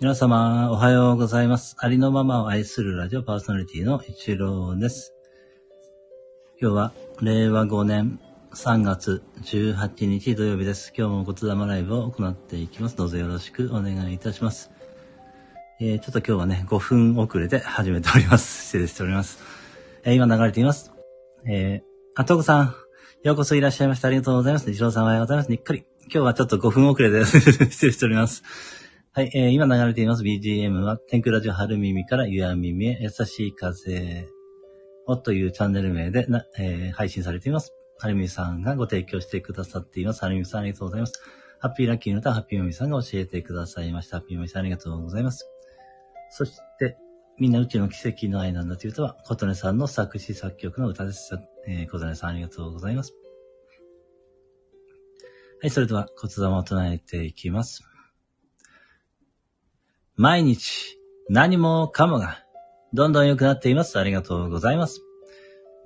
皆様おはようございます。ありのままを愛するラジオパーソナリティの一郎です。今日は令和5年3月18日土曜日です。今日もごつだまライブを行っていきます。どうぞよろしくお願いいたします。ちょっと今日はね5分遅れて始めております。失礼しております。今流れています。とほかさんようこそいらっしゃいました。ありがとうございます。一郎さんおはようございます。にっかり今日はちょっと5分遅れで失礼しております。はい、今流れています BGM は天空ラジオ春耳からゆや耳へ優しい風をというチャンネル名で配信されています。春耳さんがご提供してくださっています。春耳さんありがとうございます。ハッピーラッキーの歌はハッピーマミさんが教えてくださいました。ハッピーマミさんありがとうございます。そしてみんな宇宙の奇跡の愛なんだという歌は琴音さんの作詞作曲の歌です。琴音さんありがとうございます。はい、それでは言霊を唱えていきます。毎日何もかもがどんどん良くなっています。ありがとうございます。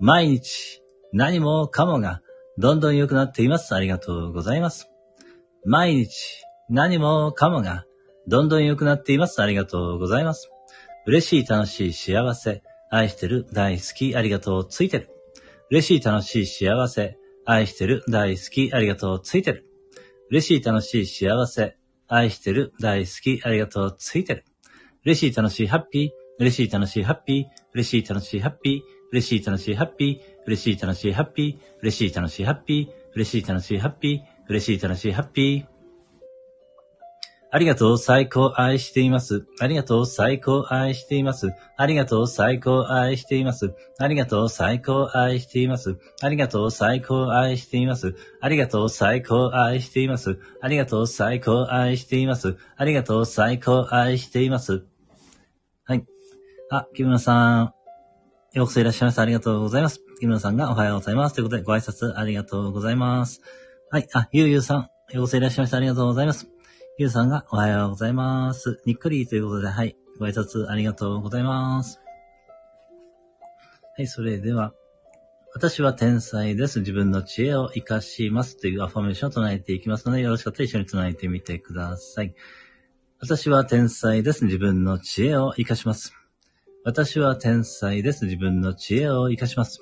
毎日何もかもがどんどん良くなっています。ありがとうございます。毎日何もかもがどんどん良くなっています。ありがとうございます。嬉しい楽しい幸せ愛してる大好きありがとうついてる。嬉しい楽しい幸せ愛してる大好きありがとうついてる。嬉しい楽しい幸せ愛してる、大好き、ありがとう、ついてる。嬉しい、楽しい、ハッピー。嬉しい、楽しい、ハッピー。嬉しい、楽しい、ハッピー。嬉しい、楽しい、ハッピー。嬉しい、楽しい、ハッピー。嬉しい、楽しい、ハッピー。嬉しい、楽しい、ハッピー。嬉しい、楽しい、ハッピー。ありがとう、最高、愛しています。ありがとう、最高、愛しています。ありがとう、最高、愛しています。ありがとう、最高、愛しています。ありがとう、最高、愛しています。ありがとう、最高、愛しています。ありがとう、最高、愛しています。ありがとう、最高、愛しています。はい。木村さん。ようこそいらっしゃいました。ありがとうございます。木村さんがおはようございます。ということで、ご挨拶ありがとうございます。はい。ゆうさん。ようこそいらっしゃいました。ありがとうございます。ゆうさんがおはようございます。にっくりということで、はい。ご挨拶ありがとうございます。はい、それでは、私は天才です。自分の知恵を活かします。というアファメーションを唱えていきますので、よろしかったら一緒に唱えてみてください。私は天才です。自分の知恵を活かします。私は天才です。自分の知恵を活かします。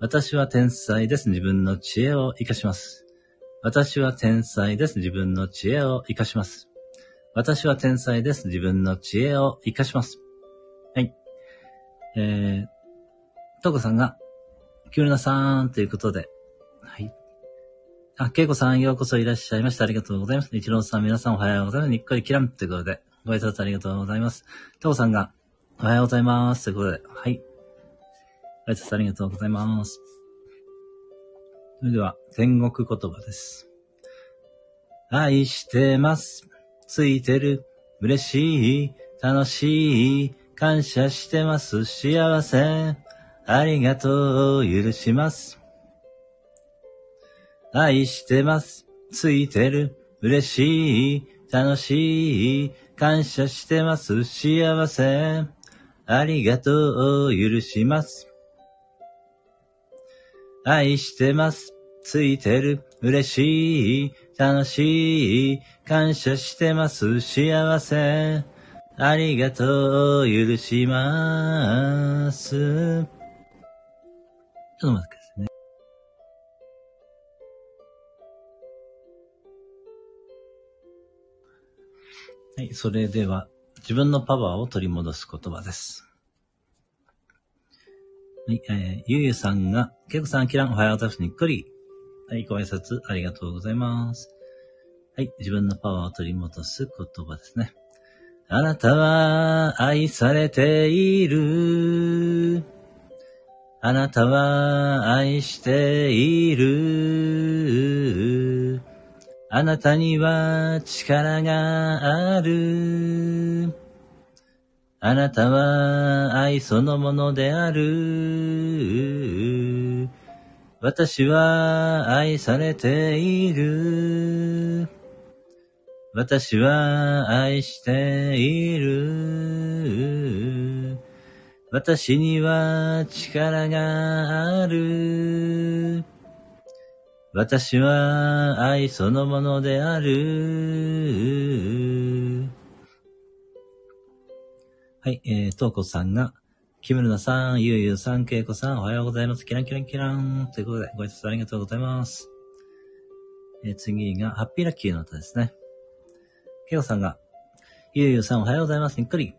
私は天才です。自分の知恵を活かします。私は天才です。自分の知恵を活かします。私は天才です。自分の知恵を活かします。はい。とこさんが、きゅうなさんということで、はい。けいこさんようこそいらっしゃいました。ありがとうございます。一郎さん皆さんおはようございます。にっこりきらんということで、ご挨拶ありがとうございます。とこさんが、おはようございます。ということで、はい。ご挨拶ありがとうございます。それでは、天国言葉です。愛してます。ついてる。嬉しい。楽しい。感謝してます。幸せ。ありがとう。許します。愛してます。ついてる。嬉しい。楽しい。感謝してます。幸せ。ありがとう。許します。愛してます。ついてる、嬉しい、楽しい、感謝してます、幸せ、ありがとう、許します。ちょっと待ってくださいね。はい、それでは、自分のパワーを取り戻す言葉です。はい、ゆうゆうさんが、けいこさん、きらん、おはようございます、にっこり。はい、ご挨拶ありがとうございます。はい、自分のパワーを取り戻す言葉ですね。あなたは愛されている。あなたは愛している。あなたには力がある。あなたは愛そのものである。私は愛されている。私は愛している。私には力がある。私は愛そのものである。はい、とうこさんが、きむるなさん、ゆうゆうさん、けいこさん、おはようございます。キランキランキラン。ということで、ご挨拶ありがとうございます。次が、ハッピーラッキーの歌ですね。けいこさんが、ゆうゆうさん、おはようございます。にっくり。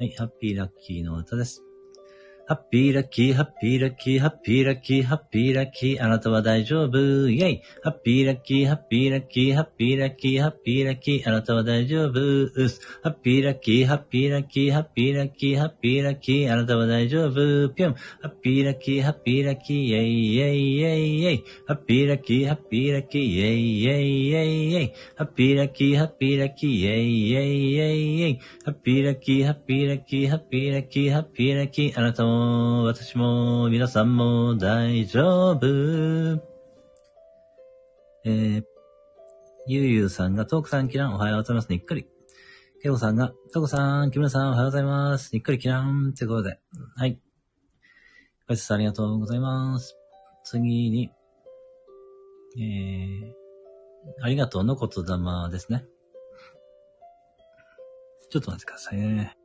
はい、ハッピーラッキーの歌です。ハッピーラッキー、ハッピーラッキー、ハッピーラッキー、ハッピーラッキー、あなたは大丈夫、イェイ。ハッピーラッキー、ハッピーラッキー、ハッピーラッキー、ハッピーラッキー、あなたは大丈夫、ウス。ハッピーラッキー、ハッピーラッキー、ハッピーラッキー、ハッピーラッキー、あなたは大丈夫、ピョン。ハッピーラッキー、ハッピーラッキー、イェイイェイイェイイェイ。ハッピーラッキー、ハッピーラッキー、イェイイェイイェイイェイ。ハッピーラッキー、ハッピーラッキー、イェイイェイイェイイェイ。ハッピーラッキー、ハッピーラッキー、ハッピーラッキー、ハッピーラッキー、あなたは私も皆さんも大丈夫。ゆうゆうさんがトークさんキランおはようございますにっくり。けいこさんがとこさん木村さんおはようございますにっくりキランってことで、はい。ご挨拶ありがとうございます。次に、ありがとうの言霊ですね。ちょっと待ってくださいね。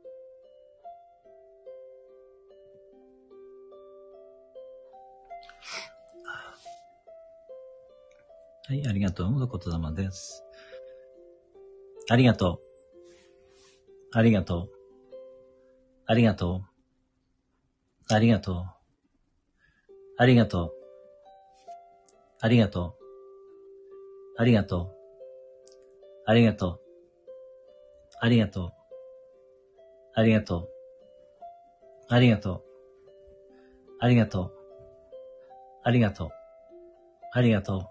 はい、ありがとうの言霊です。ありがとう。ありがとう。ありがとう。ありがとう。ありがとう。ありがとう。ありがとう。ありがとう。ありがとう。ありがとう。ありがとう。ありがとう。ありがとう。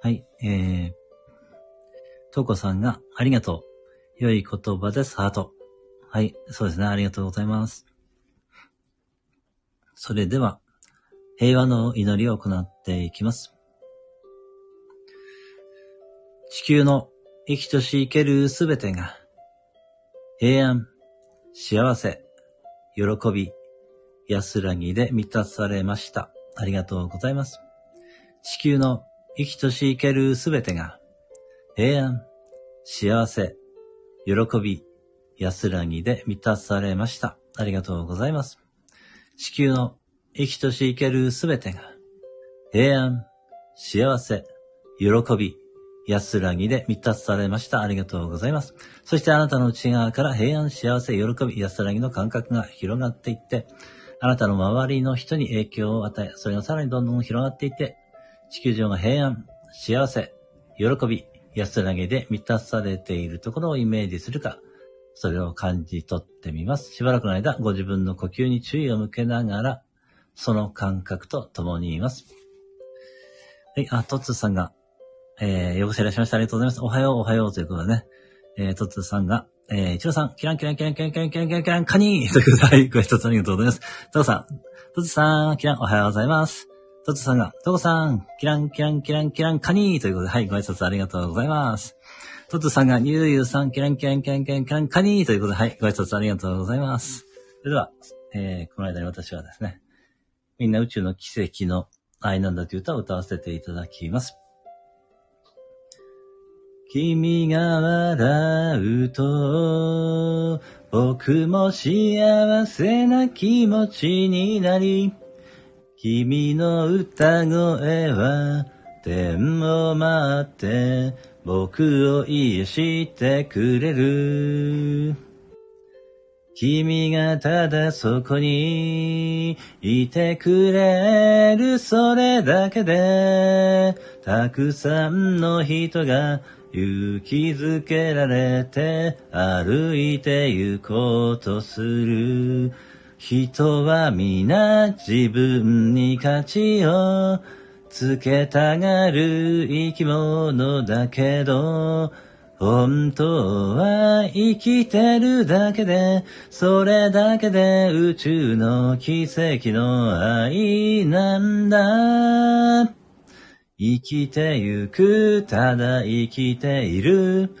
はい、とうこさんが、ありがとう。良い言葉です、ハート。はい、そうですね、ありがとうございます。それでは、平和の祈りを行っていきます。地球の生きとし生けるすべてが、平安、幸せ、喜び、安らぎで満たされました。ありがとうございます。地球の生きとし生けるすべてが平安、幸せ、喜び、安らぎで満たされました。ありがとうございます。地球の生きとし生けるすべてが平安、幸せ、喜び、安らぎで満たされました。ありがとうございます。そしてあなたの内側から平安、幸せ、喜び、安らぎの感覚が広がっていって、あなたの周りの人に影響を与え、それがさらにどんどん広がっていって、地球上が平安、幸せ、喜び、安らぎで満たされているところをイメージするか、それを感じ取ってみます。しばらくの間、ご自分の呼吸に注意を向けながら、その感覚と共にいます。はい、あ、トッツーさんが、ようこそいらっしゃいました。ありがとうございます。おはよう、おはようということでね、トッツーさんが、イチローさん、キランキランキランキランキランキランキランキランカニーということで、ご一つありがとうございます。トッツーさん、キラン、おはようございます。とつさんが、とこさん、キランキランキランキランカニーということで、はい、ご挨拶ありがとうございます。とつさんが、ゆうゆうさん、キランキランキランキランキランカニーということで、はい、ご挨拶ありがとうございます。それでは、この間に私はですね、みんな宇宙の奇跡の愛なんだという歌を歌わせていただきます。君が笑うと、僕も幸せな気持ちになり、君の歌声は天を回って僕を癒してくれる。君がただそこにいてくれるそれだけでたくさんの人が勇気づけられて歩いて行こうとする。人は皆自分に価値をつけたがる生き物だけど本当は生きてるだけで、それだけで宇宙の奇跡の愛なんだ。生きてゆく、ただ生きている。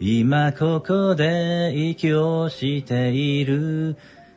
今ここで息をしている。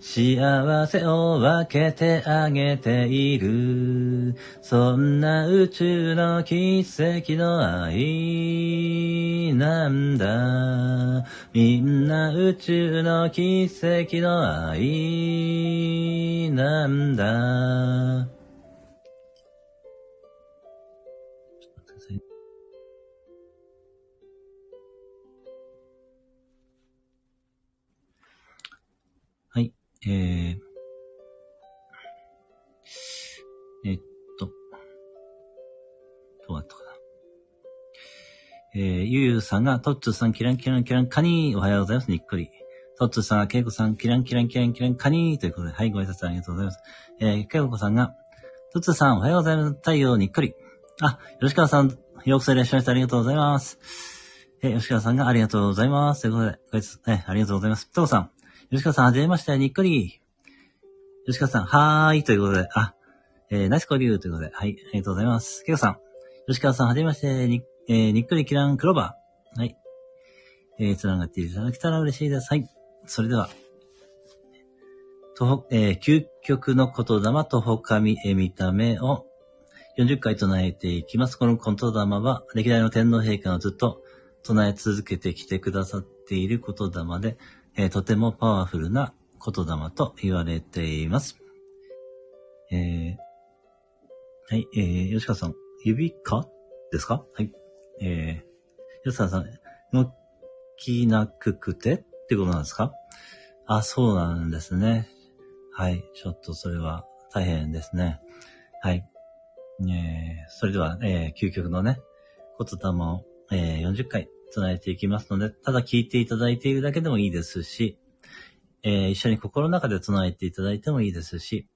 幸せを分けてあげている。そんな宇宙の奇跡の愛なんだ。みんな宇宙の奇跡の愛なんだ。どうだったかな。ゆうさんが、とっつーさん、キランキランキランカニー、おはようございます。にっこり。とっつーさんが、けいこさん、キランキランキランキランカニー、ということで、はい、ご挨拶ありがとうございます。けいこさんが、とっつーさん、おはようございます。太陽、にっこり。あ、吉川さん、ようこそいらっしゃいました。ありがとうございます。吉川さんが、ありがとうございます。ということで、ご挨拶、ありがとうございます。とうさん、吉川さん、はじめまして、にっこり。吉川さん、はーい、ということで、ナイス交流ということで、はい、ありがとうございます。けいこさん、吉川さん、はじめまして、にっくりきらんクローバー。はい。つながっていただけたら嬉しいです。はい。それでは、究極の言霊、とほかみえみためを40回唱えていきます。この言霊は、歴代の天皇陛下がずっと唱え続けてきてくださっている言霊で、とてもパワフルな言霊と言われています。はい、吉川さん、指かですか？はい。吉川さん、動きなくてってことなんですか？あ、そうなんですね。はい。ちょっとそれは大変ですね。はい。それでは、究極のね、言霊を、40回唱えていきますので、ただ聞いていただいているだけでもいいですし、一緒に心の中で唱えていただいてもいいですし、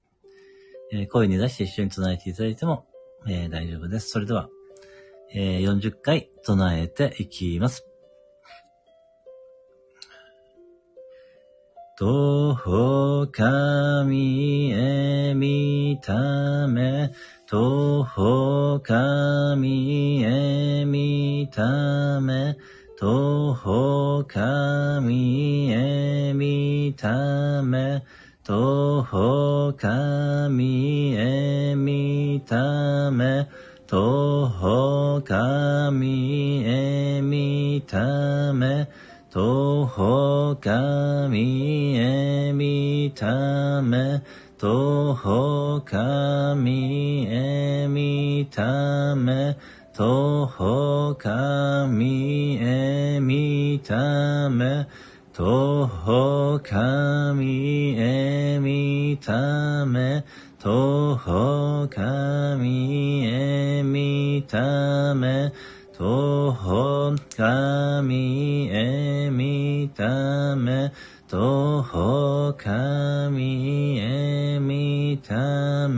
声に出して一緒に唱えていただいても、大丈夫です。それでは、40回唱えていきます。とほかみえみため、とほかみえみため、とほかみえみため、とほかみえみため、とほかみえみため、とほかみえみため、とほかみえみため、とほかみえみため、とほかみえみため、とほかみえみため、とほかみえみため、とほかみえみため、とほかみえみため、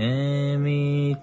えみため、とほかみえみ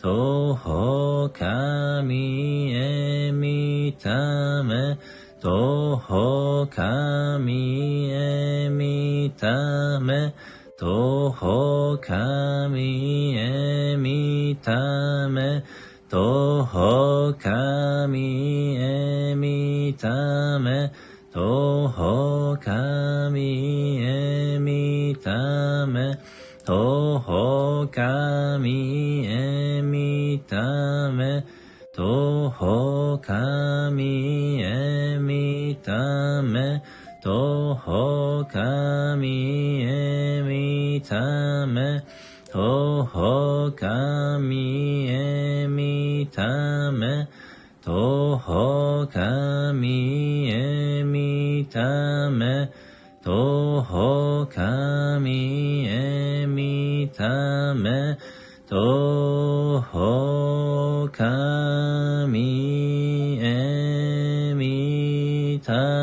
とほかみえみため、とほかみえみため、とほかみえみため、とほかみえみため、とほかみえみため、とほかみえみため、とほかみえみため、とほかみえみため、とほかみえみため、とほかみえみため、とほかみえみため、とほかみえみため。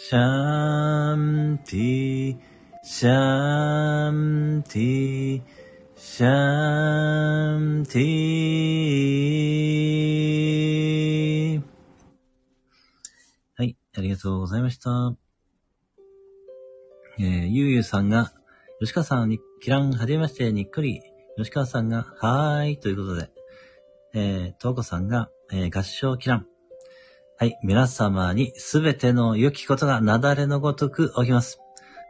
シャンティシャンティシャンティ。はい、ありがとうございました。ゆうゆうさんが、吉川さんに、キラン、はじめまして、にっくり。吉川さんが、はーい、ということで。とほこさんが、合唱キラン。はい。皆様にすべての良きことがなだれのごとく起きます。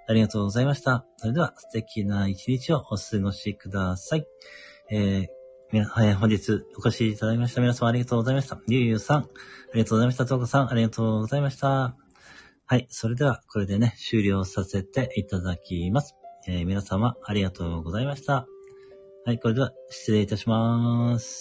ありがとうございました。それでは素敵な一日をお過ごしください。本日お越しいただきました皆様ありがとうございました。ゆうゆうさん、ありがとうございました。とほかさん、ありがとうございました。はい。それではこれでね、終了させていただきます。皆様ありがとうございました。はい。これでは失礼いたします。